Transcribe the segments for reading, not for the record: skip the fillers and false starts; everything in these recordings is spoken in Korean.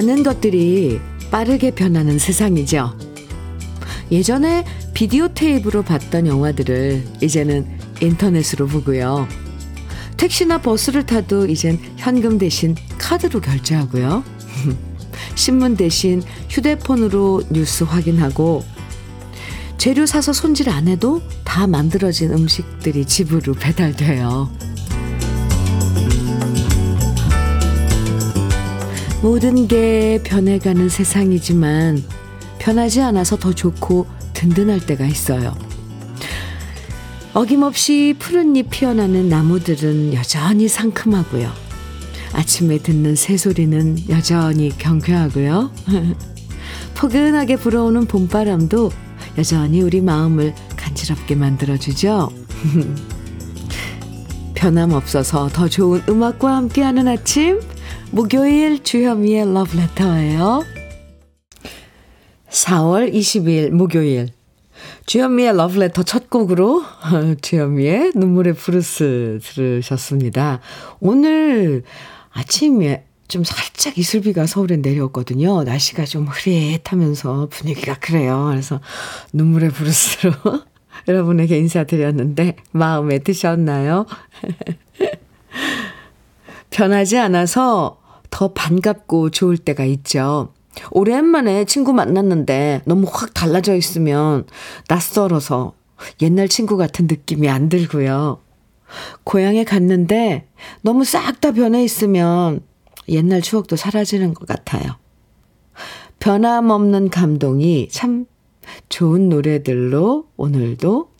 많은 것들이 빠르게 변하는 세상이죠. 예전에 비디오 테이프로 봤던 영화들을 이제는 인터넷으로 보고요. 택시나 버스를 타도 이젠 현금 대신 카드로 결제하고요. 신문 대신 휴대폰으로 뉴스 확인하고 재료 사서 손질 안 해도 다 만들어진 음식들이 집으로 배달돼요. 모든 게 변해가는 세상이지만 변하지 않아서 더 좋고 든든할 때가 있어요. 어김없이 푸른 잎 피어나는 나무들은 여전히 상큼하고요. 아침에 듣는 새소리는 여전히 경쾌하고요. 포근하게 불어오는 봄바람도 여전히 우리 마음을 간지럽게 만들어주죠. 변함없어서 더 좋은 음악과 함께하는 아침, 목요일 주현미의 Love Letter예요. 4월 20일 목요일 주현미의 Love Letter 첫 곡으로 주현미의 눈물의 브루스 들으셨습니다. 오늘 아침에 좀 살짝 이슬비가 서울에 내렸거든요. 날씨가 좀 흐릿하면서 분위기가 그래요. 그래서 눈물의 브루스로 여러분에게 인사드렸는데 마음에 드셨나요? 변하지 않아서 더 반갑고 좋을 때가 있죠. 오랜만에 친구 만났는데 너무 확 달라져 있으면 낯설어서 옛날 친구 같은 느낌이 안 들고요. 고향에 갔는데 너무 싹 다 변해 있으면 옛날 추억도 사라지는 것 같아요. 변함없는 감동이 참 좋은 노래들로 오늘도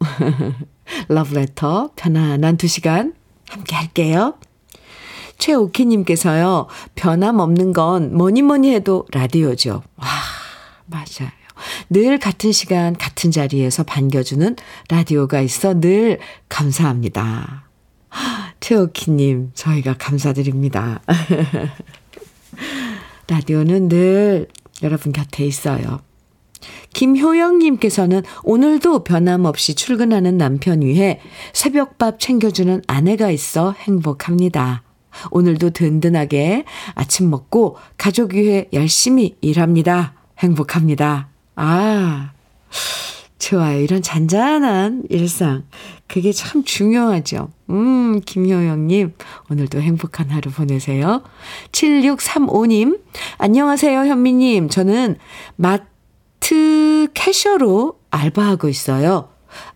러브레터 편안한 2시간 함께 할게요. 최옥희님께서요. 변함없는 건 뭐니뭐니 해도 라디오죠. 와, 맞아요. 늘 같은 시간 같은 자리에서 반겨주는 라디오가 있어 늘 감사합니다. 최옥희님 저희가 감사드립니다. 라디오는 늘 여러분 곁에 있어요. 김효영님께서는 오늘도 변함없이 출근하는 남편 위해 새벽밥 챙겨주는 아내가 있어 행복합니다. 오늘도 든든하게 아침 먹고 가족 위해 열심히 일합니다. 행복합니다. 아, 좋아요. 이런 잔잔한 일상. 그게 참 중요하죠. 김효영님 오늘도 행복한 하루 보내세요. 7635님 안녕하세요 현미님. 저는 마트 캐셔로 알바하고 있어요.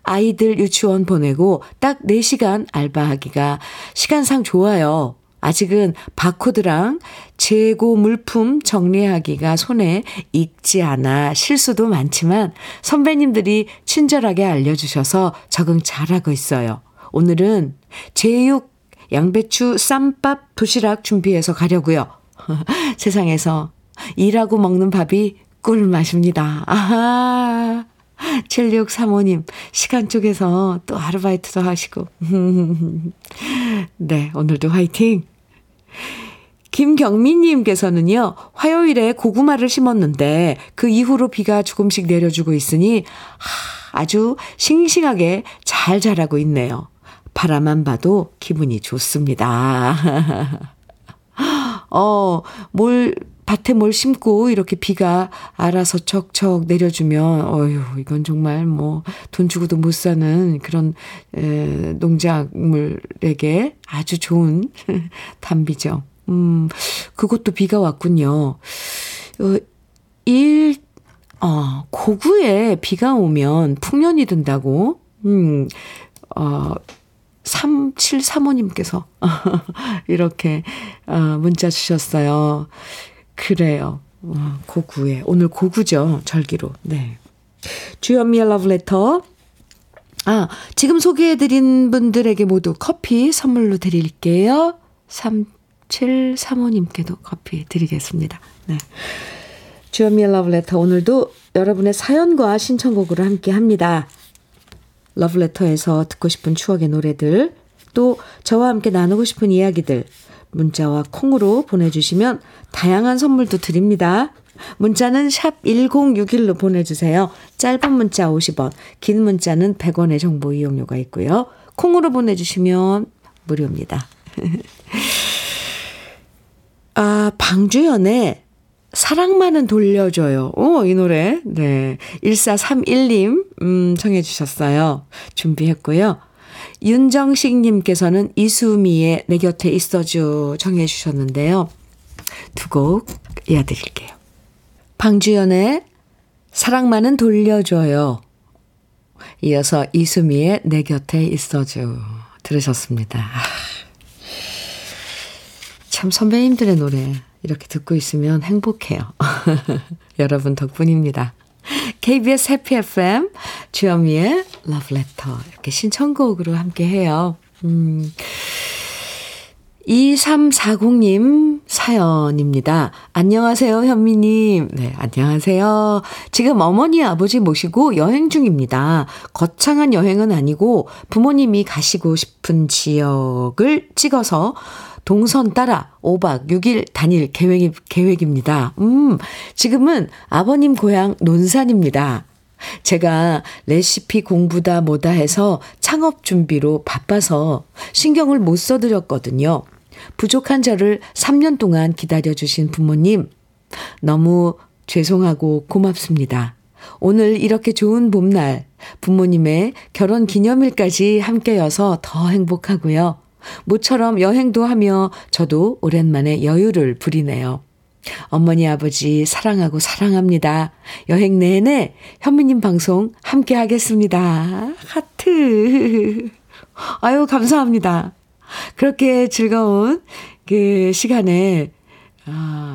아이들 유치원 보내고 딱 4시간 알바하기가 시간상 좋아요. 아직은 바코드랑 재고 물품 정리하기가 손에 익지 않아 실수도 많지만 선배님들이 친절하게 알려주셔서 적응 잘하고 있어요. 오늘은 제육, 양배추, 쌈밥, 도시락 준비해서 가려고요. 세상에서 일하고 먹는 밥이 꿀맛입니다. 아하! 7635님 시간 쪽에서 또 아르바이트도 하시고 네 오늘도 화이팅. 김경민님께서는요. 화요일에 고구마를 심었는데 그 이후로 비가 조금씩 내려주고 있으니 아주 싱싱하게 잘 자라고 있네요. 바라만 봐도 기분이 좋습니다. 밭에 뭘 심고 이렇게 비가 알아서 척척 내려주면 어휴 이건 정말 뭐 돈 주고도 못 사는 그런 농작물에게 아주 좋은 담비죠. 그것도 비가 왔군요. 고구에 비가 오면 풍년이 든다고 3735님께서 이렇게 문자 주셨어요. 그래요. 고구에. 오늘 고구죠. 절기로. 네. 주현미의 러브레터. 지금 소개해드린 분들에게 모두 커피 선물로 드릴게요. 3735님께도 커피 드리겠습니다. 네. 주현미의 러브레터. 오늘도 여러분의 사연과 신청곡으로 함께 합니다. 러브레터에서 듣고 싶은 추억의 노래들, 또 저와 함께 나누고 싶은 이야기들, 문자와 콩으로 보내주시면 다양한 선물도 드립니다. 문자는 샵 1061로 보내주세요. 짧은 문자 50원, 긴 문자는 100원의 정보 이용료가 있고요. 콩으로 보내주시면 무료입니다. 방주연의 사랑만은 돌려줘요. 오, 이 노래. 네. 1431님, 청해주셨어요. 준비했고요. 윤정식님께서는 이수미의 내 곁에 있어줘 청해주셨는데요. 두 곡 이어드릴게요. 방주연의 사랑만은 돌려줘요. 이어서 이수미의 내 곁에 있어줘 들으셨습니다. 아, 참 선배님들의 노래 이렇게 듣고 있으면 행복해요. 여러분 덕분입니다. KBS 해피 FM 주현미의 Love Letter 이렇게 신청곡으로 함께해요. 2340님 사연입니다. 안녕하세요, 현미님. 네, 안녕하세요. 지금 어머니, 아버지 모시고 여행 중입니다. 거창한 여행은 아니고 부모님이 가시고 싶은 지역을 찍어서 동선 따라 5박 6일 다닐 계획입니다. 지금은 아버님 고향 논산입니다. 제가 레시피 공부다 뭐다 해서 창업 준비로 바빠서 신경을 못 써드렸거든요. 부족한 저를 3년 동안 기다려주신 부모님, 너무 죄송하고 고맙습니다. 오늘 이렇게 좋은 봄날, 부모님의 결혼 기념일까지 함께여서 더 행복하고요. 모처럼 여행도 하며 저도 오랜만에 여유를 부리네요. 어머니, 아버지 사랑하고 사랑합니다. 여행 내내 현미님 방송 함께 하겠습니다. 하트. 아유, 감사합니다. 그렇게 즐거운 그 시간에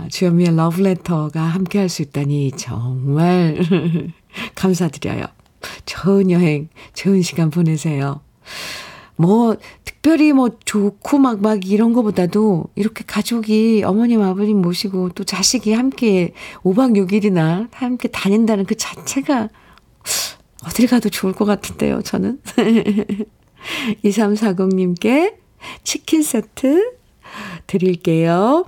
주현미의 러브레터가 함께 할 수 있다니 정말 감사드려요. 좋은 여행, 좋은 시간 보내세요. 뭐 특별히 뭐 좋고 막 이런 거보다도 이렇게 가족이 어머님 아버님 모시고 또 자식이 함께 5박 6일이나 함께 다닌다는 그 자체가 어딜 가도 좋을 것 같은데요, 저는. 2340님께 치킨 세트 드릴게요.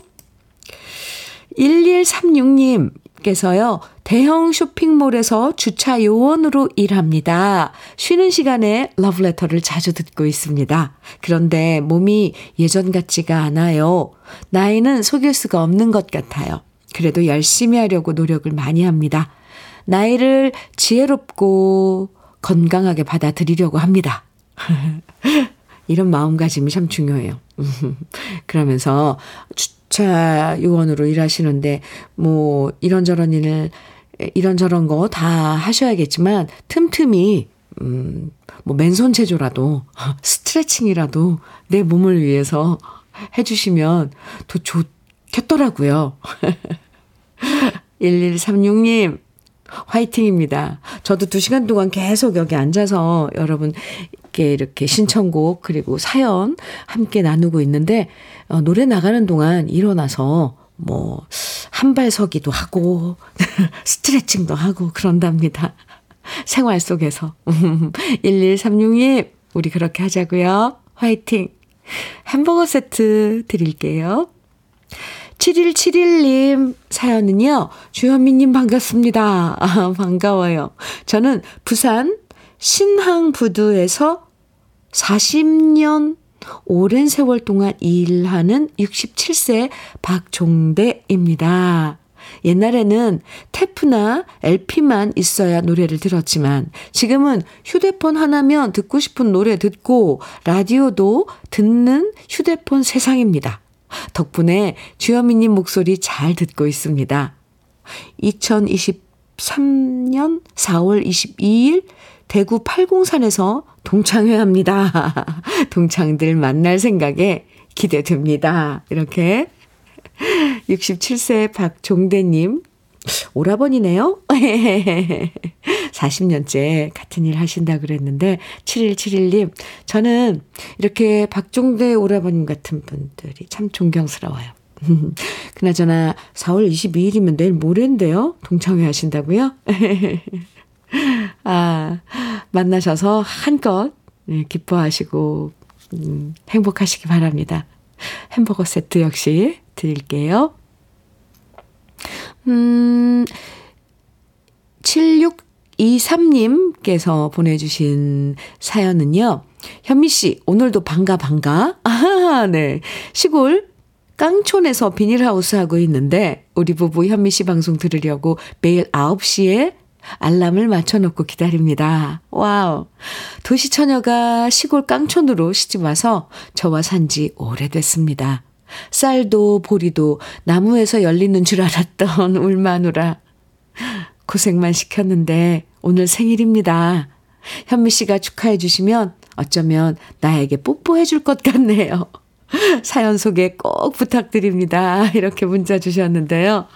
1136님 께서요. 대형 쇼핑몰에서 주차 요원으로 일합니다. 쉬는 시간에 러브레터를 자주 듣고 있습니다. 그런데 몸이 예전 같지가 않아요. 나이는 속일 수가 없는 것 같아요. 그래도 열심히 하려고 노력을 많이 합니다. 나이를 지혜롭고 건강하게 받아들이려고 합니다. 이런 마음가짐이 참 중요해요. 그러면서 주차 요원으로 일하시는데 뭐 이런저런 일을 이런저런 거 다 하셔야겠지만 틈틈이 뭐 맨손 체조라도 스트레칭이라도 내 몸을 위해서 해주시면 더 좋겠더라고요. 1136님 화이팅입니다. 저도 2시간 동안 계속 여기 앉아서 여러분 이렇게 신청곡 그리고 사연 함께 나누고 있는데 노래 나가는 동안 일어나서 뭐 한 발 서기도 하고 스트레칭도 하고 그런답니다. 생활 속에서. 11362 우리 그렇게 하자고요. 화이팅. 햄버거 세트 드릴게요. 7171님 사연은요. 주현미님 반갑습니다. 아, 반가워요. 저는 부산 신항부두에서 40년 오랜 세월 동안 일하는 67세 박종대입니다. 옛날에는 테프나 LP만 있어야 노래를 들었지만 지금은 휴대폰 하나면 듣고 싶은 노래 듣고 라디오도 듣는 휴대폰 세상입니다. 덕분에 주현미님 목소리 잘 듣고 있습니다. 2023년 4월 22일 대구 팔공산에서 동창회합니다. 동창들 만날 생각에 기대됩니다. 이렇게 67세 박종대님 오라버니네요. 40년째 같은 일 하신다 그랬는데 7171님 저는 이렇게 박종대 오라버님 같은 분들이 참 존경스러워요. 그나저나 4월 22일이면 내일 모레인데요. 동창회 하신다고요? 아, 만나셔서 한껏 기뻐하시고 행복하시기 바랍니다. 햄버거 세트 역시 드릴게요. 7623님께서 보내주신 사연은요. 현미씨 오늘도 반가. 아하, 네. 시골 깡촌에서 비닐하우스 하고 있는데 우리 부부 현미 씨 방송 들으려고 매일 9시에 알람을 맞춰놓고 기다립니다. 와우. 도시처녀가 시골 깡촌으로 시집와서 저와 산지 오래됐습니다. 쌀도 보리도 나무에서 열리는 줄 알았던 울마누라 고생만 시켰는데 오늘 생일입니다. 현미 씨가 축하해 주시면 어쩌면 나에게 뽀뽀해 줄 것 같네요. 사연 소개 꼭 부탁드립니다. 이렇게 문자 주셨는데요.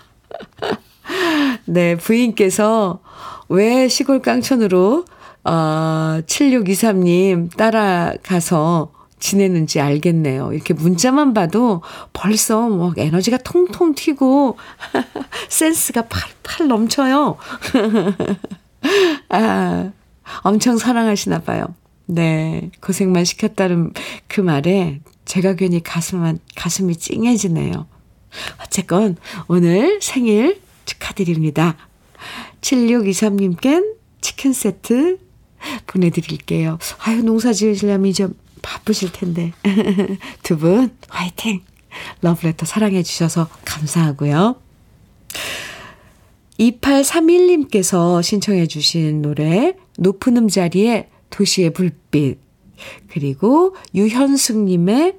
네, 부인께서 왜 시골 깡촌으로 7623님 따라가서 지내는지 알겠네요. 이렇게 문자만 봐도 벌써 뭐 에너지가 통통 튀고 센스가 팔팔 넘쳐요. 아, 엄청 사랑하시나 봐요. 네, 고생만 시켰다는 그 말에 제가 괜히 가슴이 찡해지네요. 어쨌건 오늘 생일 축하드립니다. 7623님께는 치킨 세트 보내드릴게요. 아유, 농사 지으시려면 이제 바쁘실 텐데. 두 분 화이팅! 러브레터 사랑해 주셔서 감사하고요. 2831님께서 신청해 주신 노래 높은 음자리에 도시의 불빛, 그리고 유현숙님의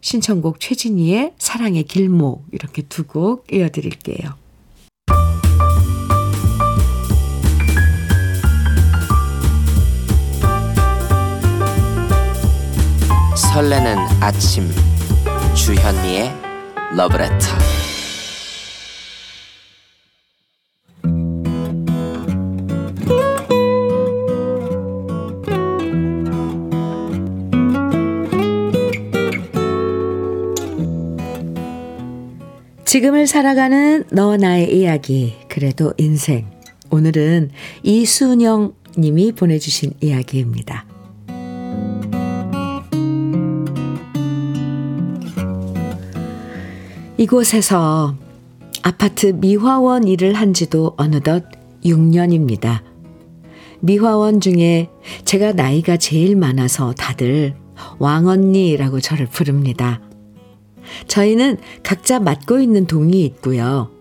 신청곡 최진희의 사랑의 길목, 이렇게 두 곡 이어드릴게요. 설레는 아침 주현미의 러브레터. 지금을 살아가는 너와 나의 이야기, 그래도 인생. 오늘은 이순영 님이 보내주신 이야기입니다. 이곳에서 아파트 미화원 일을 한 지도 어느덧 6년입니다. 미화원 중에 제가 나이가 제일 많아서 다들 왕언니라고 저를 부릅니다. 저희는 각자 맡고 있는 동이 있고요.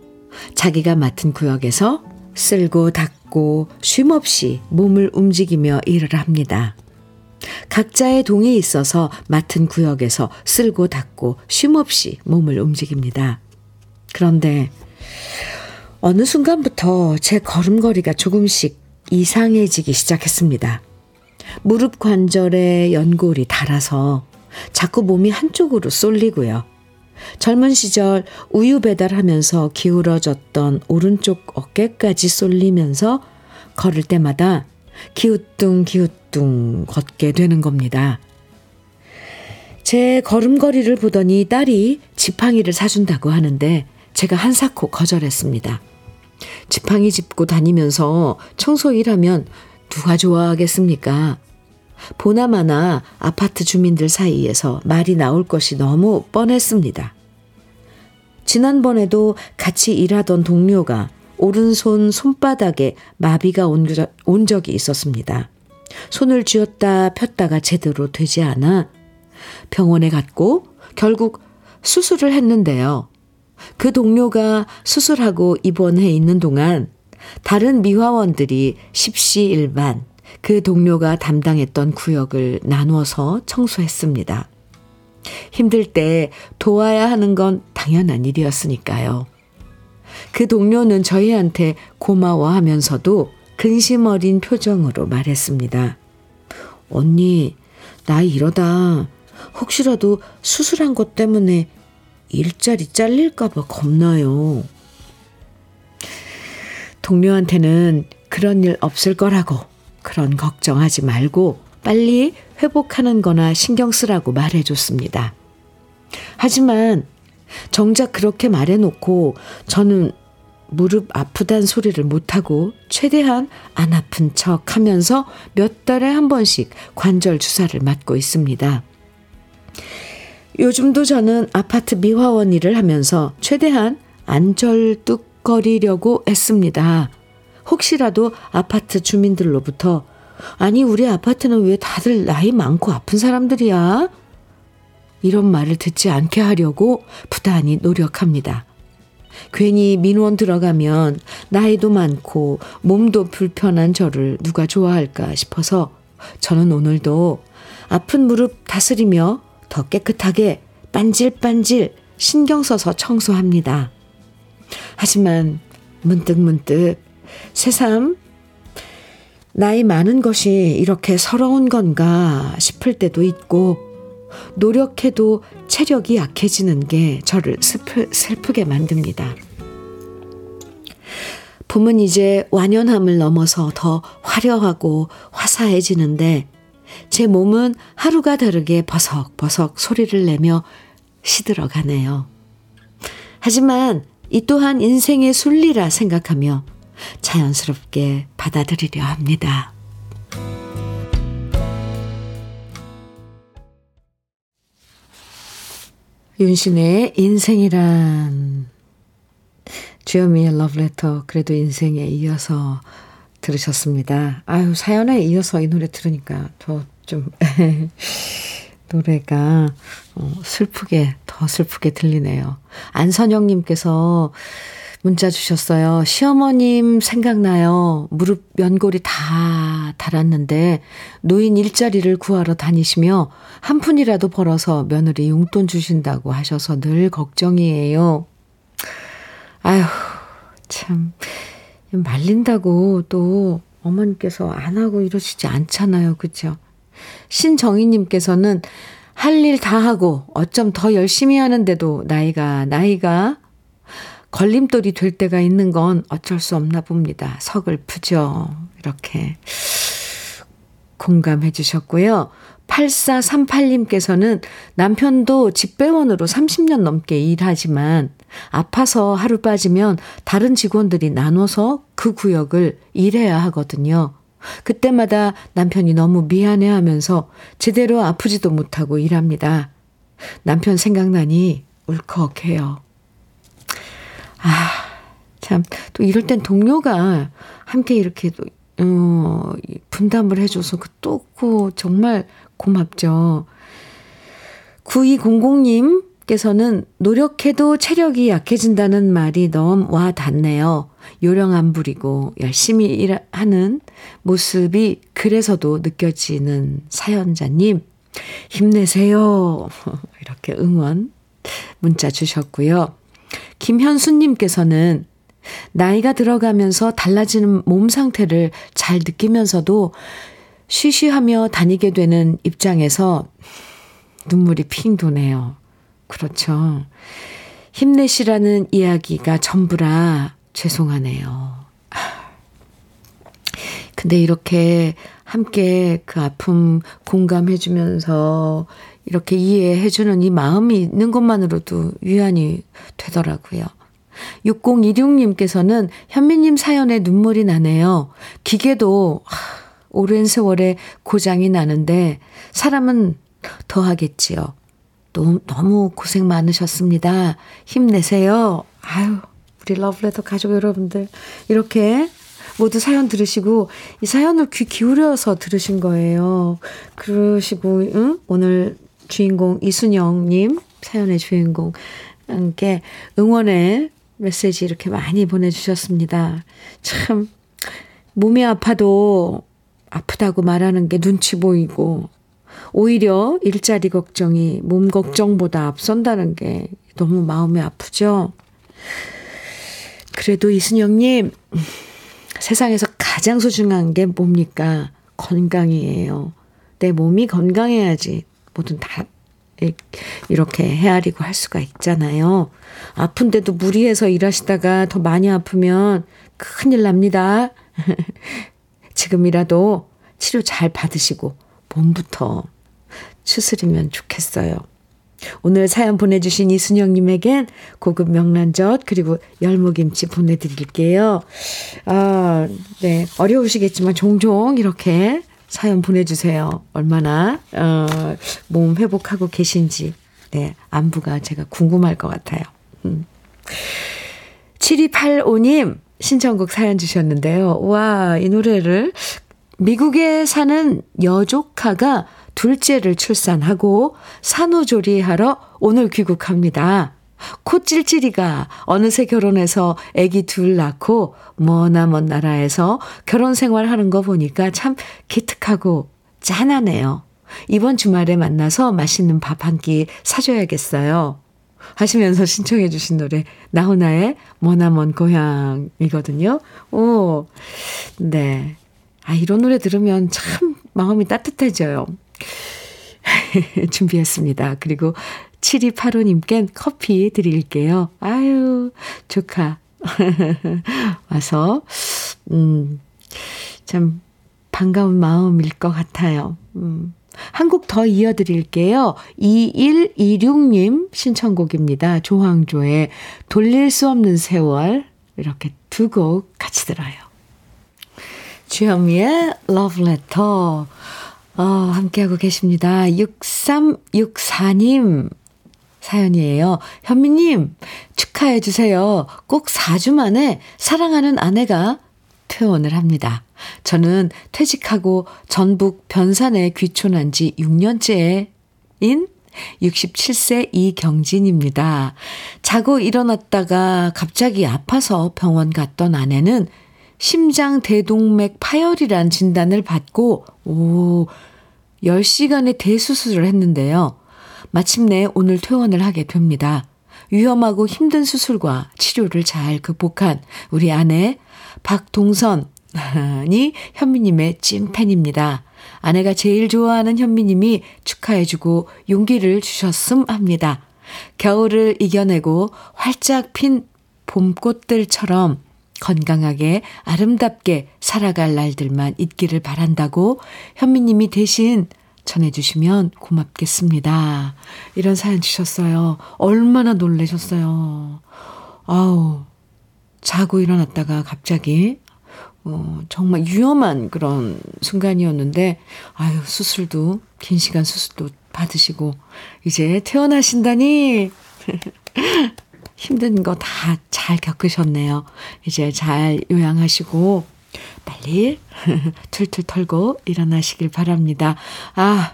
자기가 맡은 구역에서 쓸고 닦고 쉼없이 몸을 움직이며 일을 합니다. 각자의 동이 있어서 맡은 구역에서 쓸고 닦고 쉼없이 몸을 움직입니다. 그런데 어느 순간부터 제 걸음걸이가 조금씩 이상해지기 시작했습니다. 무릎 관절에 연골이 닳아서 자꾸 몸이 한쪽으로 쏠리고요. 젊은 시절 우유 배달하면서 기울어졌던 오른쪽 어깨까지 쏠리면서 걸을 때마다 기우뚱기우뚱 걷게 되는 겁니다. 제 걸음걸이를 보더니 딸이 지팡이를 사준다고 하는데 제가 한사코 거절했습니다. 지팡이 짚고 다니면서 청소 일하면 누가 좋아하겠습니까? 보나마나 아파트 주민들 사이에서 말이 나올 것이 너무 뻔했습니다. 지난번에도 같이 일하던 동료가 오른손 손바닥에 마비가 온 적이 있었습니다. 손을 쥐었다 폈다가 제대로 되지 않아 병원에 갔고 결국 수술을 했는데요. 그 동료가 수술하고 입원해 있는 동안 다른 미화원들이 십시일반 그 동료가 담당했던 구역을 나누어서 청소했습니다. 힘들 때 도와야 하는 건 당연한 일이었으니까요. 그 동료는 저희한테 고마워하면서도 근심 어린 표정으로 말했습니다. 언니, 나 이러다 혹시라도 수술한 것 때문에 일자리 잘릴까 봐 겁나요. 동료한테는 그런 일 없을 거라고, 그런 걱정하지 말고 빨리 회복하는 거나 신경 쓰라고 말해줬습니다. 하지만 정작 그렇게 말해놓고 저는 무릎 아프단 소리를 못하고 최대한 안 아픈 척 하면서 몇 달에 한 번씩 관절 주사를 맞고 있습니다. 요즘도 저는 아파트 미화원 일을 하면서 최대한 안절뚝거리려고 했습니다. 혹시라도 아파트 주민들로부터 "아니, 우리 아파트는 왜 다들 나이 많고 아픈 사람들이야?" 이런 말을 듣지 않게 하려고 부단히 노력합니다. 괜히 민원 들어가면 나이도 많고 몸도 불편한 저를 누가 좋아할까 싶어서 저는 오늘도 아픈 무릎 다스리며 더 깨끗하게 빤질빤질 신경 써서 청소합니다. 하지만 문득문득 새삼 나이 많은 것이 이렇게 서러운 건가 싶을 때도 있고 노력해도 체력이 약해지는 게 저를 슬프게 만듭니다. 봄은 이제 완연함을 넘어서 더 화려하고 화사해지는데 제 몸은 하루가 다르게 버석버석 소리를 내며 시들어가네요. 하지만 이 또한 인생의 순리라 생각하며 자연스럽게 받아들이려 합니다. 윤신의 인생이란, 주현미의 Love Letter 그래도 인생에 이어서 들으셨습니다. 아유, 사연에 이어서 이 노래 들으니까 더 좀 노래가 슬프게 더 슬프게 들리네요. 안선영님께서 문자 주셨어요. 시어머님 생각나요. 무릎 연골이 다 달았는데 노인 일자리를 구하러 다니시며 한 푼이라도 벌어서 며느리 용돈 주신다고 하셔서 늘 걱정이에요. 아휴, 참 말린다고 또 어머님께서 안 하고 이러시지 않잖아요. 그렇죠? 신정희님께서는 할 일 다 하고 어쩜 더 열심히 하는데도 나이가 걸림돌이 될 때가 있는 건 어쩔 수 없나 봅니다. 서글프죠. 이렇게 공감해 주셨고요. 8438님께서는 남편도 집배원으로 30년 넘게 일하지만 아파서 하루 빠지면 다른 직원들이 나눠서 그 구역을 일해야 하거든요. 그때마다 남편이 너무 미안해하면서 제대로 아프지도 못하고 일합니다. 남편 생각나니 울컥해요. 아, 참, 또 이럴 땐 동료가 함께 이렇게 분담을 해줘서 또 정말 고맙죠. 9200님께서는 노력해도 체력이 약해진다는 말이 너무 와 닿네요. 요령 안 부리고 열심히 일하는 모습이 그래서도 느껴지는 사연자님, 힘내세요. 이렇게 응원 문자 주셨고요. 김현수님께서는 나이가 들어가면서 달라지는 몸 상태를 잘 느끼면서도 쉬쉬하며 다니게 되는 입장에서 눈물이 핑 도네요. 그렇죠. 힘내시라는 이야기가 전부라 죄송하네요. 근데 이렇게 함께 그 아픔 공감해주면서 이렇게 이해해주는 이 마음이 있는 것만으로도 위안이 되더라고요. 6026님께서는 현미님 사연에 눈물이 나네요. 기계도 오랜 세월에 고장이 나는데 사람은 더 하겠지요. 너무 고생 많으셨습니다. 힘내세요. 아유, 우리 러브레터 가족 여러분들, 이렇게 모두 사연 들으시고 이 사연을 귀 기울여서 들으신 거예요. 그러시고 오늘 주인공 이순영님, 사연의 주인공께 응원의 메시지 이렇게 많이 보내주셨습니다. 참 몸이 아파도 아프다고 말하는 게 눈치 보이고 오히려 일자리 걱정이 몸 걱정보다 앞선다는 게 너무 마음이 아프죠. 그래도 이순영님, 세상에서 가장 소중한 게 뭡니까? 건강이에요. 내 몸이 건강해야지 뭐든 다 이렇게 헤아리고 할 수가 있잖아요. 아픈데도 무리해서 일하시다가 더 많이 아프면 큰일 납니다. 지금이라도 치료 잘 받으시고 몸부터 추스리면 좋겠어요. 오늘 사연 보내주신 이순영님에겐 고급 명란젓 그리고 열무김치 보내드릴게요. 아, 네, 어려우시겠지만 종종 이렇게 사연 보내주세요. 얼마나 몸 회복하고 계신지, 네, 안부가 제가 궁금할 것 같아요. 7285님 신청곡 사연 주셨는데요. 와, 이 노래를 미국에 사는 여조카가 둘째를 출산하고 산후조리하러 오늘 귀국합니다. 코 찔찔이가 어느새 결혼해서 아기 둘 낳고 머나먼 나라에서 결혼 생활하는 거 보니까 참 기특하고 짠하네요. 이번 주말에 만나서 맛있는 밥 한 끼 사줘야겠어요. 하시면서 신청해 주신 노래 나훈아의 머나먼 고향이거든요. 오, 네. 아, 이런 노래 들으면 참 마음이 따뜻해져요. 준비했습니다. 그리고 7285님께 커피 드릴게요. 아유, 조카. 와서 참 반가운 마음일 것 같아요. 한 곡 더 이어드릴게요. 2126님 신청곡입니다. 조항조의 돌릴 수 없는 세월. 이렇게 두 곡 같이 들어요. 주현미의 Love Letter 함께하고 계십니다. 6364님 사연이에요. 현미님 축하해 주세요. 꼭 4주 만에 사랑하는 아내가 퇴원을 합니다. 저는 퇴직하고 전북 변산에 귀촌한 지 6년째인 67세 이경진입니다. 자고 일어났다가 갑자기 아파서 병원 갔던 아내는 심장 대동맥 파열이란 진단을 받고 10시간의 대수술을 했는데요. 마침내 오늘 퇴원을 하게 됩니다. 위험하고 힘든 수술과 치료를 잘 극복한 우리 아내 박동선이 현미님의 찐팬입니다. 아내가 제일 좋아하는 현미님이 축하해주고 용기를 주셨음 합니다. 겨울을 이겨내고 활짝 핀 봄꽃들처럼 건강하게 아름답게 살아갈 날들만 있기를 바란다고 현미님이 대신 전해주시면 고맙겠습니다. 이런 사연 주셨어요. 얼마나 놀라셨어요. 아우, 자고 일어났다가 갑자기 정말 위험한 그런 순간이었는데 아유, 수술도 긴 시간 수술도 받으시고 이제 퇴원하신다니 힘든 거 다 잘 겪으셨네요. 이제 잘 요양하시고 빨리 툴툴 털고 일어나시길 바랍니다. 아,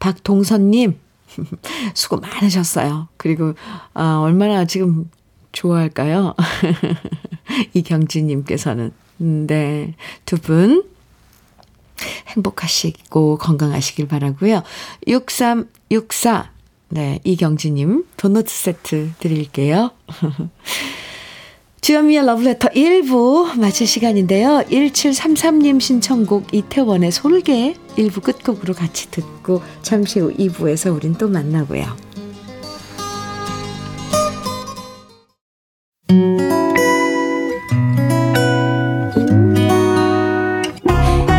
박동선님 수고 많으셨어요. 그리고 얼마나 지금 좋아할까요? 이경진님께서는 네, 두 분 행복하시고 건강하시길 바라고요. 6364 네, 이경진님 도넛 세트 드릴게요. 주현미의 러브레터 1부 마칠 시간인데요. 1733님 신청곡 이태원의 솔개 1부 끝곡으로 같이 듣고 잠시 후 2부에서 우린 또 만나고요.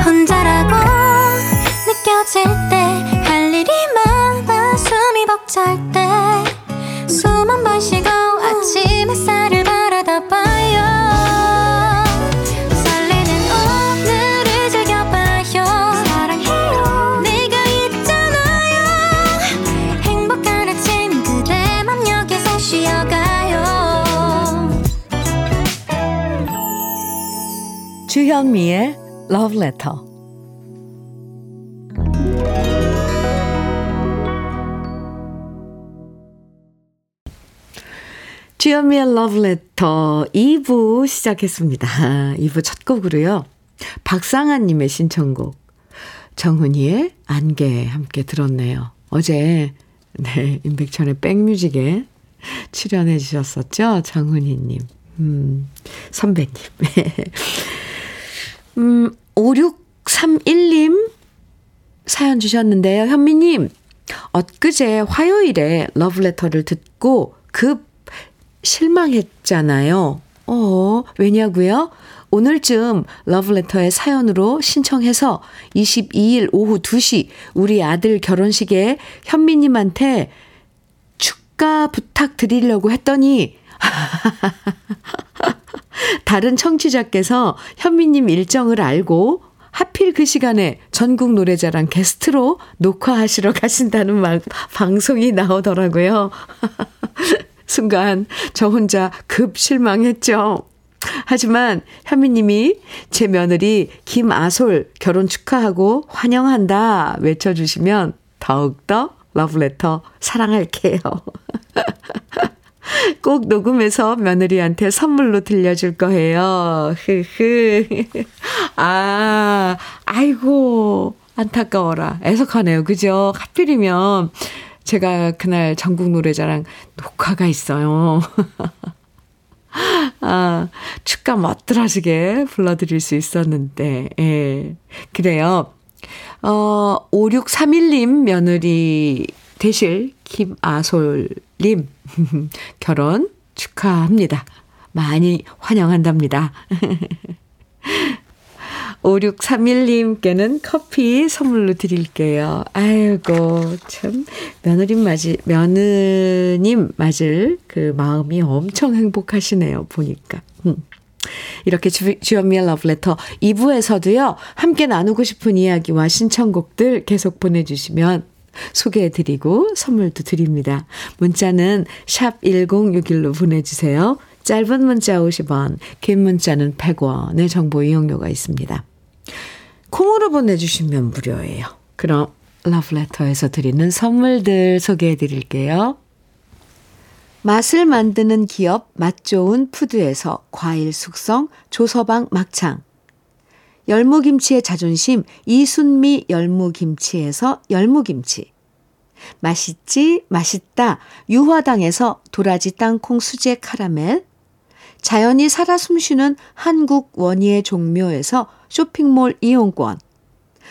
혼자라고 느껴질 때 할 일이 많아 숨이 벅찰 때 숨 한 번 쉬고 아침 햇살을 봐요. 설레는 오늘을 즐겨봐요. 사랑해요. 내가 있잖아요. 행복한 아침 그대 맘 여기서 쉬어가요. 주현미의 Love Letter. 주현미의 러브레터 2부 시작했습니다. 2부 첫 곡으로요. 박상아님의 신청곡 정훈이의 안개 함께 들었네요. 어제 네, 임백천의 백뮤직에 출연해 주셨었죠. 정훈이님. 선배님. 5631님 사연 주셨는데요. 현미님 엊그제 화요일에 러브레터를 듣고 급 실망했잖아요. 왜냐고요? 오늘쯤 러브레터의 사연으로 신청해서 22일 오후 2시 우리 아들 결혼식에 현미님한테 축가 부탁드리려고 했더니 다른 청취자께서 현미님 일정을 알고 하필 그 시간에 전국 노래자랑 게스트로 녹화하시러 가신다는 방송이 나오더라고요. 순간 저 혼자 급 실망했죠. 하지만 현미님이 제 며느리 김아솔 결혼 축하하고 환영한다 외쳐주시면 더욱더 러브레터 사랑할게요. 꼭 녹음해서 며느리한테 선물로 들려줄 거예요. 아, 아이고 안타까워라. 애석하네요. 그죠? 하필이면 제가 그날 전국노래자랑 녹화가 있어요. 아, 축가 멋들어지게 불러드릴 수 있었는데. 예. 그래요. 5631님 며느리 되실 김아솔님 결혼 축하합니다. 많이 환영한답니다. 5631님께는 커피 선물로 드릴게요. 아이고, 참, 며느님 맞을 그 마음이 엄청 행복하시네요, 보니까. 이렇게 주현미의 러브레터 2부에서도요, 함께 나누고 싶은 이야기와 신청곡들 계속 보내주시면 소개해드리고 선물도 드립니다. 문자는 샵 1061로 보내주세요. 짧은 문자 50원, 긴 문자는 100원의 정보 이용료가 있습니다. 콩으로 보내주시면 무료예요. 그럼 러브레터에서 드리는 선물들 소개해드릴게요. 맛을 만드는 기업 맛좋은 푸드에서 과일 숙성 조서방 막창, 열무김치의 자존심 이순미 열무김치에서 열무김치, 맛있지 맛있다 유화당에서 도라지 땅콩 수제 카라멜, 자연이 살아 숨쉬는 한국 원예 종묘에서 쇼핑몰 이용권,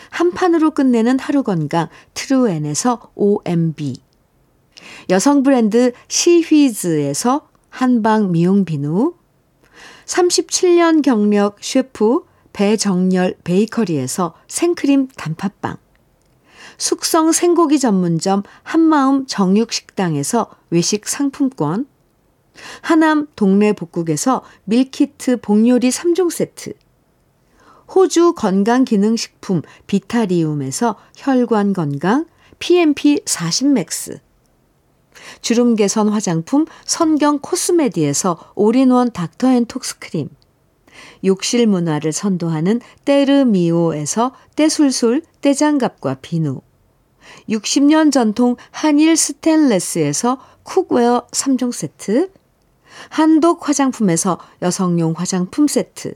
한 판으로 끝내는 하루 건강 트루엔에서 OMB, 여성 브랜드 시휘즈에서 한방 미용 비누, 37년 경력 셰프 배정열 베이커리에서 생크림 단팥빵, 숙성 생고기 전문점 한마음 정육식당에서 외식 상품권, 하남 동네 복국에서 밀키트 복요리 3종 세트, 호주 건강기능식품 비타리움에서 혈관건강 PMP40맥스, 주름개선 화장품 선경 코스메디에서 올인원 닥터앤톡스크림, 욕실 문화를 선도하는 때르미오에서 때술술 때장갑과 비누, 60년 전통 한일 스텐레스에서 쿡웨어 3종 세트, 한독 화장품에서 여성용 화장품 세트,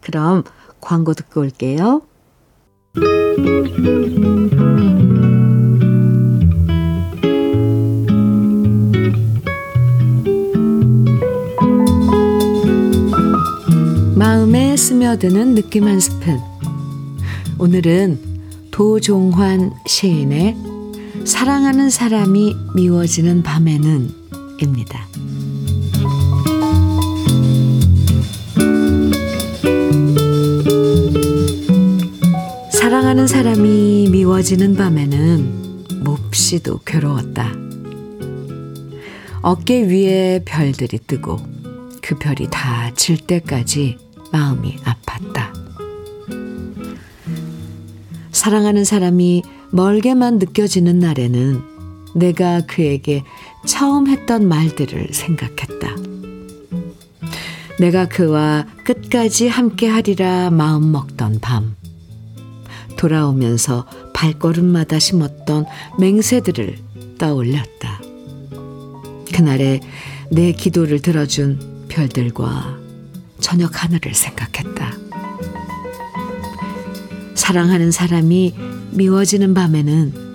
그럼 광고 듣고 올게요. 마음에 스며드는 느낌 한 스푼. 오늘은 도종환 시인의 사랑하는 사람이 미워지는 밤에는 입니다. 사랑하는 사람이 미워지는 밤에는 몹시도 괴로웠다. 어깨 위에 별들이 뜨고 그 별이 다 질 때까지 마음이 아팠다. 사랑하는 사람이 멀게만 느껴지는 날에는 내가 그에게 처음 했던 말들을 생각했다. 내가 그와 끝까지 함께하리라 마음먹던 밤, 돌아오면서 발걸음마다 심었던 맹세들을 떠올렸다. 그날의 내 기도를 들어준 별들과 저녁 하늘을 생각했다. 사랑하는 사람이 미워지는 밤에는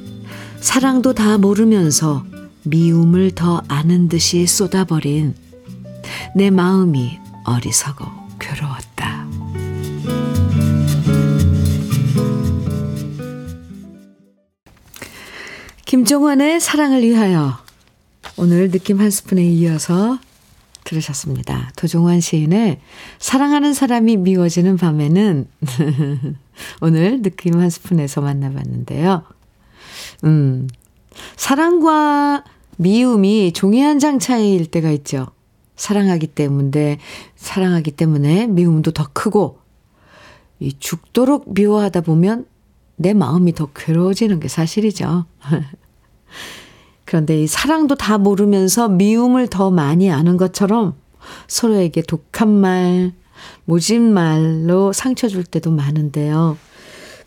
사랑도 다 모르면서 미움을 더 아는 듯이 쏟아버린 내 마음이 어리석어 괴로웠다. 김종환의 사랑을 위하여, 오늘 느낌 한 스푼에 이어서 들으셨습니다. 도종환 시인의 사랑하는 사람이 미워지는 밤에는 오늘 느낌 한 스푼에서 만나봤는데요. 사랑과 미움이 종이 한 장 차이일 때가 있죠. 사랑하기 때문에 미움도 더 크고 이 죽도록 미워하다 보면 내 마음이 더 괴로워지는 게 사실이죠. 그런데 이 사랑도 다 모르면서 미움을 더 많이 아는 것처럼 서로에게 독한 말, 모진 말로 상처 줄 때도 많은데요.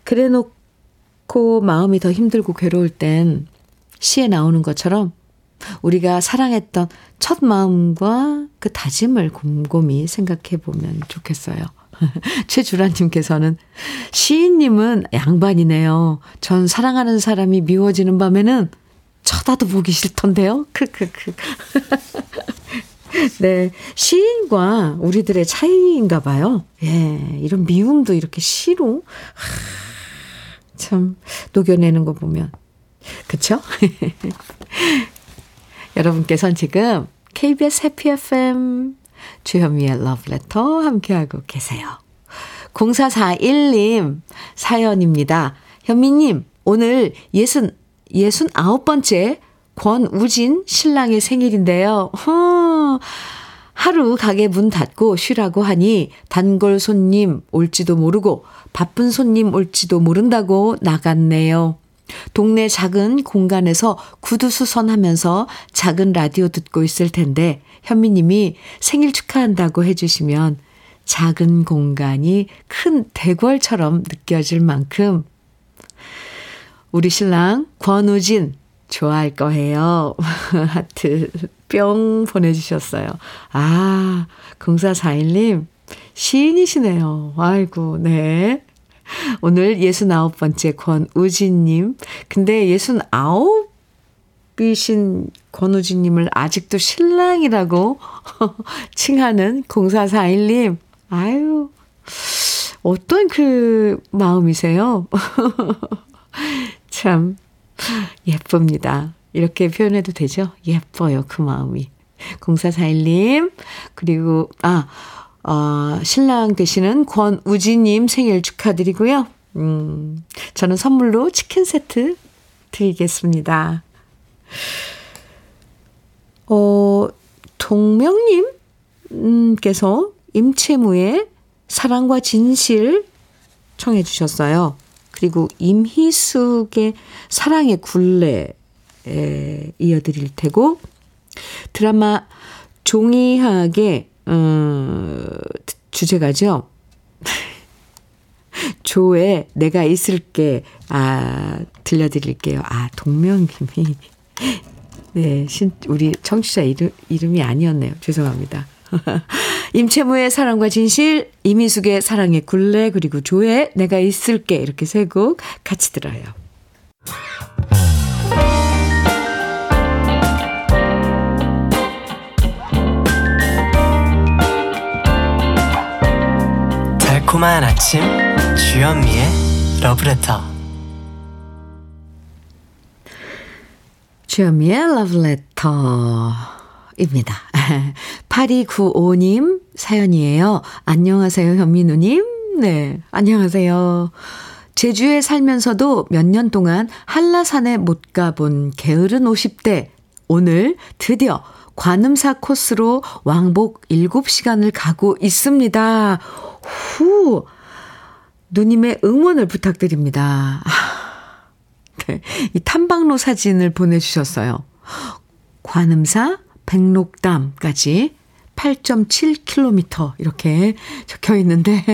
그래놓고 마음이 더 힘들고 괴로울 땐 시에 나오는 것처럼 우리가 사랑했던 첫 마음과 그 다짐을 곰곰이 생각해보면 좋겠어요. 최주란님께서는 시인님은 양반이네요. 전 사랑하는 사람이 미워지는 밤에는 쳐다도 보기 싫던데요. 크크크. 네, 시인과 우리들의 차이인가 봐요. 예, 이런 미움도 이렇게 시로 참 녹여내는 거 보면 그렇죠? 여러분께서는 지금 KBS 해피 FM 주현미의 Love Letter 함께하고 계세요. 0441님 사연입니다. 현미님, 오늘 69번째 권우진 신랑의 생일인데요. 하루 가게 문 닫고 쉬라고 하니 단골 손님 올지도 모르고 바쁜 손님 올지도 모른다고 나갔네요. 동네 작은 공간에서 구두 수선하면서 작은 라디오 듣고 있을 텐데 현미님이 생일 축하한다고 해주시면 작은 공간이 큰 대궐처럼 느껴질 만큼 우리 신랑 권우진 좋아할 거예요. 하트 뿅 보내주셨어요. 아, 0441님 시인이시네요. 아이고, 네. 오늘 69번째 권우진님. 근데 69이신 권우진님을 아직도 신랑이라고 칭하는 0441님. 아유, 어떤 그 마음이세요? 참 예쁩니다. 이렇게 표현해도 되죠? 예뻐요, 그 마음이. 0441님, 그리고 신랑 되시는 권우지님 생일 축하드리고요. 저는 선물로 치킨 세트 드리겠습니다. 동명님께서 임채무의 사랑과 진실 청해 주셨어요. 그리고 임희숙의 사랑의 굴레에 이어드릴 테고, 드라마 종이학의 주제가죠. 조의 내가 있을게 들려드릴게요. 동명님이 네, 우리 청취자 이름이 아니었네요. 죄송합니다. 임채무의 사랑과 진실, 이미숙의 사랑의 굴레, 그리고 조의 내가 있을게, 이렇게 세 곡 같이 들어요. 달콤한 아침 주현미의 러브레터. 주현미의 러브레터입니다. 8295님 사연이에요. 안녕하세요, 현민우님. 네, 안녕하세요. 제주에 살면서도 몇 년 동안 한라산에 못 가본 게으른 50대. 오늘 드디어 관음사 코스로 왕복 7시간을 가고 있습니다. 후! 누님의 응원을 부탁드립니다. 네, 이 탐방로 사진을 보내주셨어요. 관음사 백록담까지 8.7km 이렇게 적혀 있는데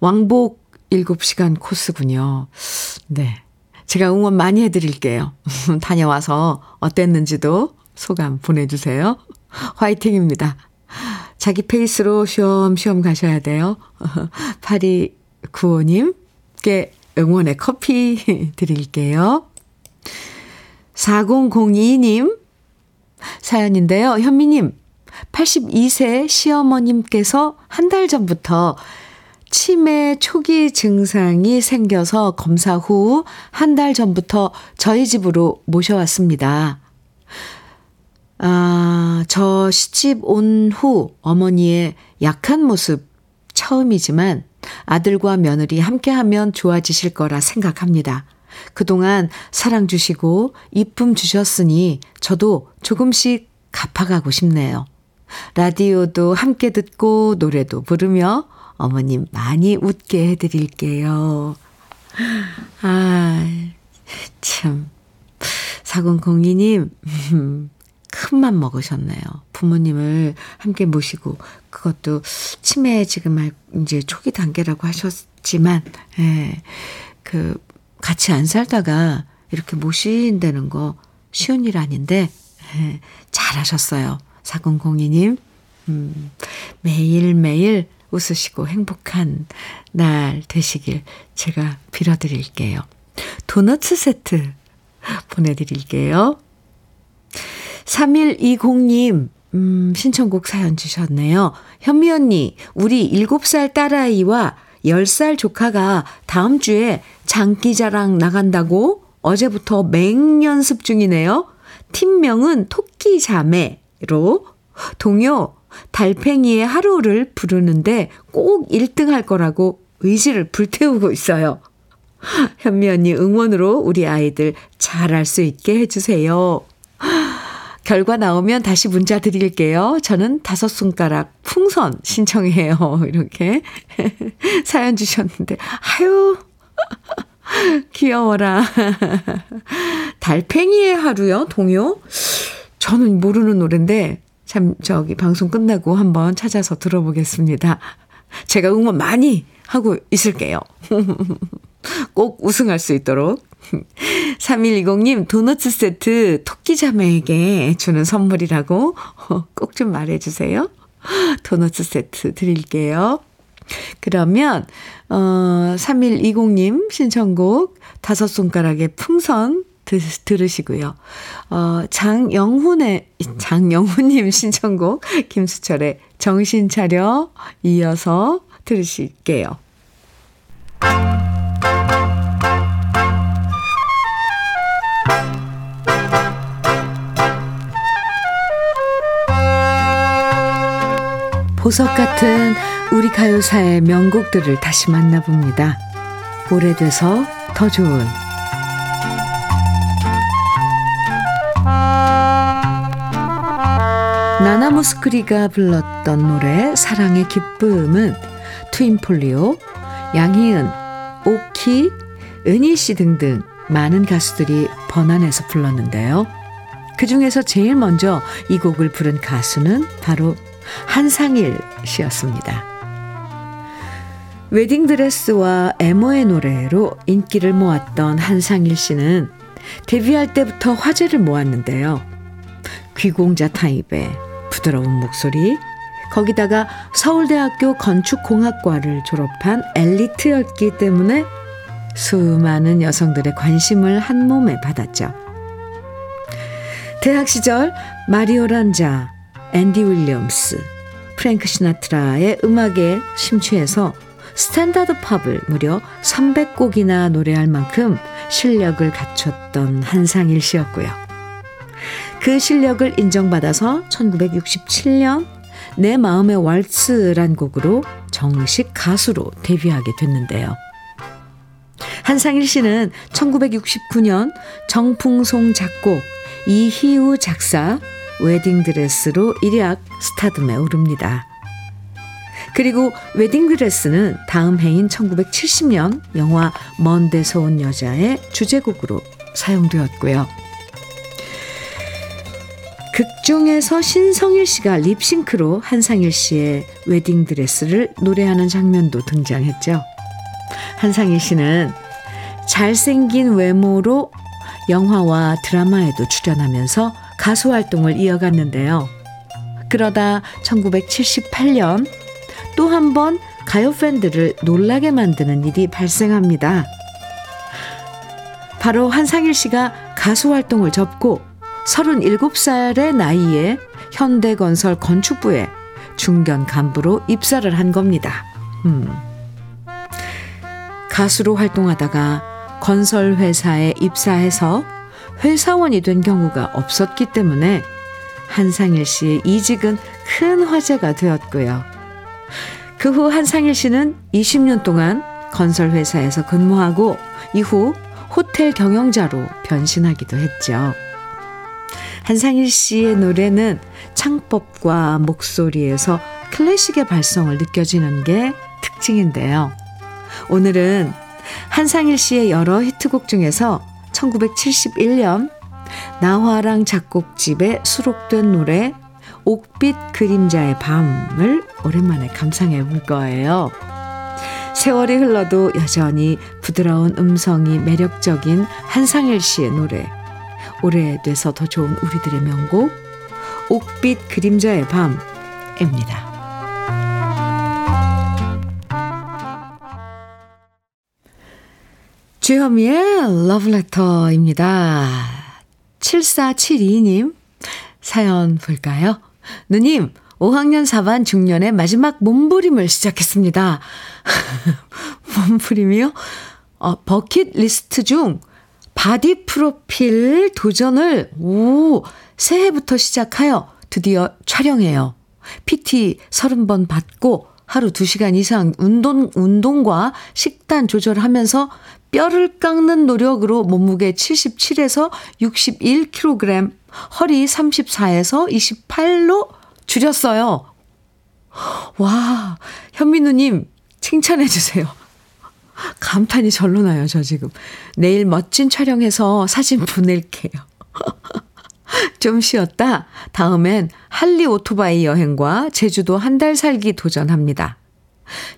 왕복 7시간 코스군요. 네, 제가 응원 많이 해드릴게요. 다녀와서 어땠는지도 소감 보내주세요. 화이팅입니다. 자기 페이스로 쉬엄쉬엄 가셔야 돼요. 8295님께 응원의 커피 드릴게요. 4002님 사연인데요. 현미님, 82세 시어머님께서 한 달 전부터 치매 초기 증상이 생겨서 검사 후 한 달 전부터 저희 집으로 모셔왔습니다. 저 시집 온 후 어머니의 약한 모습 처음이지만 아들과 며느리 함께하면 좋아지실 거라 생각합니다. 그동안 사랑 주시고 이쁨 주셨으니 저도 조금씩 갚아가고 싶네요. 라디오도 함께 듣고 노래도 부르며 어머님 많이 웃게 해드릴게요. 아, 참. 4002님, 큰맘 먹으셨네요. 부모님을 함께 모시고, 그것도 치매 지금 이제 초기 단계라고 하셨지만, 예, 같이 안 살다가 이렇게 모신다는 거 쉬운 일 아닌데, 예, 잘하셨어요. 4002님, 매일매일 웃으시고 행복한 날 되시길 제가 빌어드릴게요. 도넛 세트 보내드릴게요. 3120님 신청곡 사연 주셨네요. 현미 언니, 우리 7살 딸아이와 10살 조카가 다음 주에 장기자랑 나간다고 어제부터 맹연습 중이네요. 팀명은 토끼자매로 동요 달팽이의 하루를 부르는데 꼭 1등할 거라고 의지를 불태우고 있어요. 현미 언니 응원으로 우리 아이들 잘할 수 있게 해주세요. 결과 나오면 다시 문자 드릴게요. 저는 5손가락 풍선 신청해요. 이렇게 사연 주셨는데 아유 귀여워라. 달팽이의 하루요? 동요? 저는 모르는 노래인데 참 저기 방송 끝나고 한번 찾아서 들어보겠습니다. 제가 응원 많이 하고 있을게요. 꼭 우승할 수 있도록. 3120님 도넛 세트 토끼자매에게 주는 선물이라고 꼭 좀 말해주세요. 도넛 세트 드릴게요. 그러면 3120님 신청곡 5손가락의 풍선 들으시고요. 장영훈님 신청곡 김수철의 정신 차려 이어서 들으실게요. 보석 같은 우리 가요사의 명곡들을 다시 만나봅니다. 오래돼서 더 좋은 나나 모스크리가 불렀던 노래 사랑의 기쁨은 트윈폴리오, 양희은, 오키, 은희씨 등등 많은 가수들이 번안해서 불렀는데요. 그 중에서 제일 먼저 이 곡을 부른 가수는 바로 한상일 씨였습니다. 웨딩드레스와 애모의 노래로 인기를 모았던 한상일 씨는 데뷔할 때부터 화제를 모았는데요. 귀공자 타입의 부드러운 목소리, 거기다가 서울대학교 건축공학과를 졸업한 엘리트였기 때문에 수많은 여성들의 관심을 한 몸에 받았죠. 대학 시절 마리오 란자, 앤디 윌리엄스, 프랭크 시나트라의 음악에 심취해서 스탠다드 팝을 무려 300곡이나 노래할 만큼 실력을 갖췄던 한상일 씨였고요. 그 실력을 인정받아서 1967년 내 마음의 왈츠란 곡으로 정식 가수로 데뷔하게 됐는데요. 한상일 씨는 1969년 정풍송 작곡, 이희우 작사, 웨딩드레스로 일약 스타덤에 오릅니다. 그리고 웨딩드레스는 다음 해인 1970년 영화 먼 데서 온 여자의 주제곡으로 사용되었고요. 극중에서 신성일 씨가 립싱크로 한상일 씨의 웨딩드레스를 노래하는 장면도 등장했죠. 한상일 씨는 잘생긴 외모로 영화와 드라마에도 출연하면서 가수 활동을 이어갔는데요. 그러다 1978년 또 한 번 가요 팬들을 놀라게 만드는 일이 발생합니다. 바로 한상일 씨가 가수 활동을 접고 37살의 나이에 현대건설 건축부에 중견 간부로 입사를 한 겁니다. 가수로 활동하다가 건설회사에 입사해서 회사원이 된 경우가 없었기 때문에 한상일 씨의 이직은 큰 화제가 되었고요. 그 후 한상일 씨는 20년 동안 건설회사에서 근무하고 이후 호텔 경영자로 변신하기도 했죠. 한상일 씨의 노래는 창법과 목소리에서 클래식의 발성을 느껴지는 게 특징인데요. 오늘은 한상일 씨의 여러 히트곡 중에서 1971년 나화랑 작곡집에 수록된 노래 옥빛 그림자의 밤을 오랜만에 감상해 볼 거예요. 세월이 흘러도 여전히 부드러운 음성이 매력적인 한상일 씨의 노래, 오래돼서 더 좋은 우리들의 명곡 옥빛 그림자의 밤입니다. 주현미의 Love Letter입니다. 7472님 사연 볼까요? 누님, 5학년 4반 중년의 마지막 몸부림을 시작했습니다. 몸부림이요? 버킷리스트 중 바디 프로필 도전을 새해부터 시작하여 드디어 촬영해요. PT 30번 받고 하루 2시간 이상 운동과 식단 조절하면서 뼈를 깎는 노력으로 몸무게 77에서 61kg, 허리 34에서 28로 줄였어요. 와, 현미 누님 칭찬해 주세요. 감탄이 절로 나요, 저 지금. 내일 멋진 촬영해서 사진 보낼게요. 좀 쉬었다 다음엔 할리 오토바이 여행과 제주도 한 달 살기 도전합니다.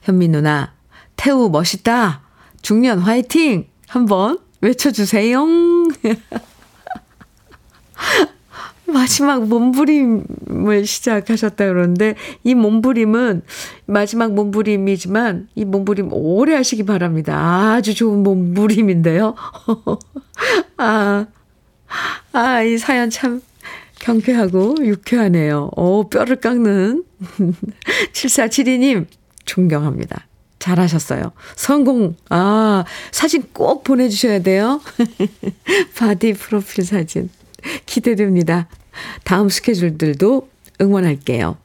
현미 누나, 태우 멋있다. 중년 화이팅! 한번 외쳐주세요. 마지막 몸부림을 시작하셨다 그러는데, 이 몸부림은 마지막 몸부림이지만 이 몸부림 오래 하시기 바랍니다. 아주 좋은 몸부림인데요. 이 사연 참 경쾌하고 유쾌하네요. 뼈를 깎는 7472님 존경합니다. 잘하셨어요. 성공. 사진 꼭 보내주셔야 돼요. 바디 프로필 사진 기대됩니다. 다음 스케줄들도 응원할게요.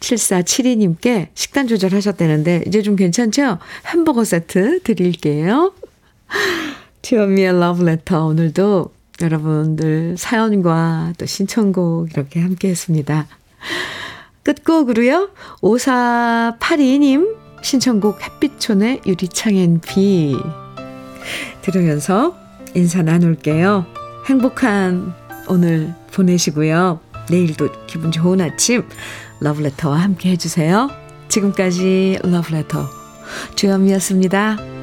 7472님께 식단 조절하셨다는데 이제 좀 괜찮죠? 햄버거 세트 드릴게요. 주현미의 러브레터, 오늘도 여러분들 사연과 또 신청곡 이렇게 함께했습니다. 끝곡으로요, 5482님 신청곡 햇빛촌의 유리창엔 비 들으면서 인사 나눌게요. 행복한 오늘 보내시고요. 내일도 기분 좋은 아침 러브레터와 함께 해주세요. 지금까지 러브레터 주현미였습니다.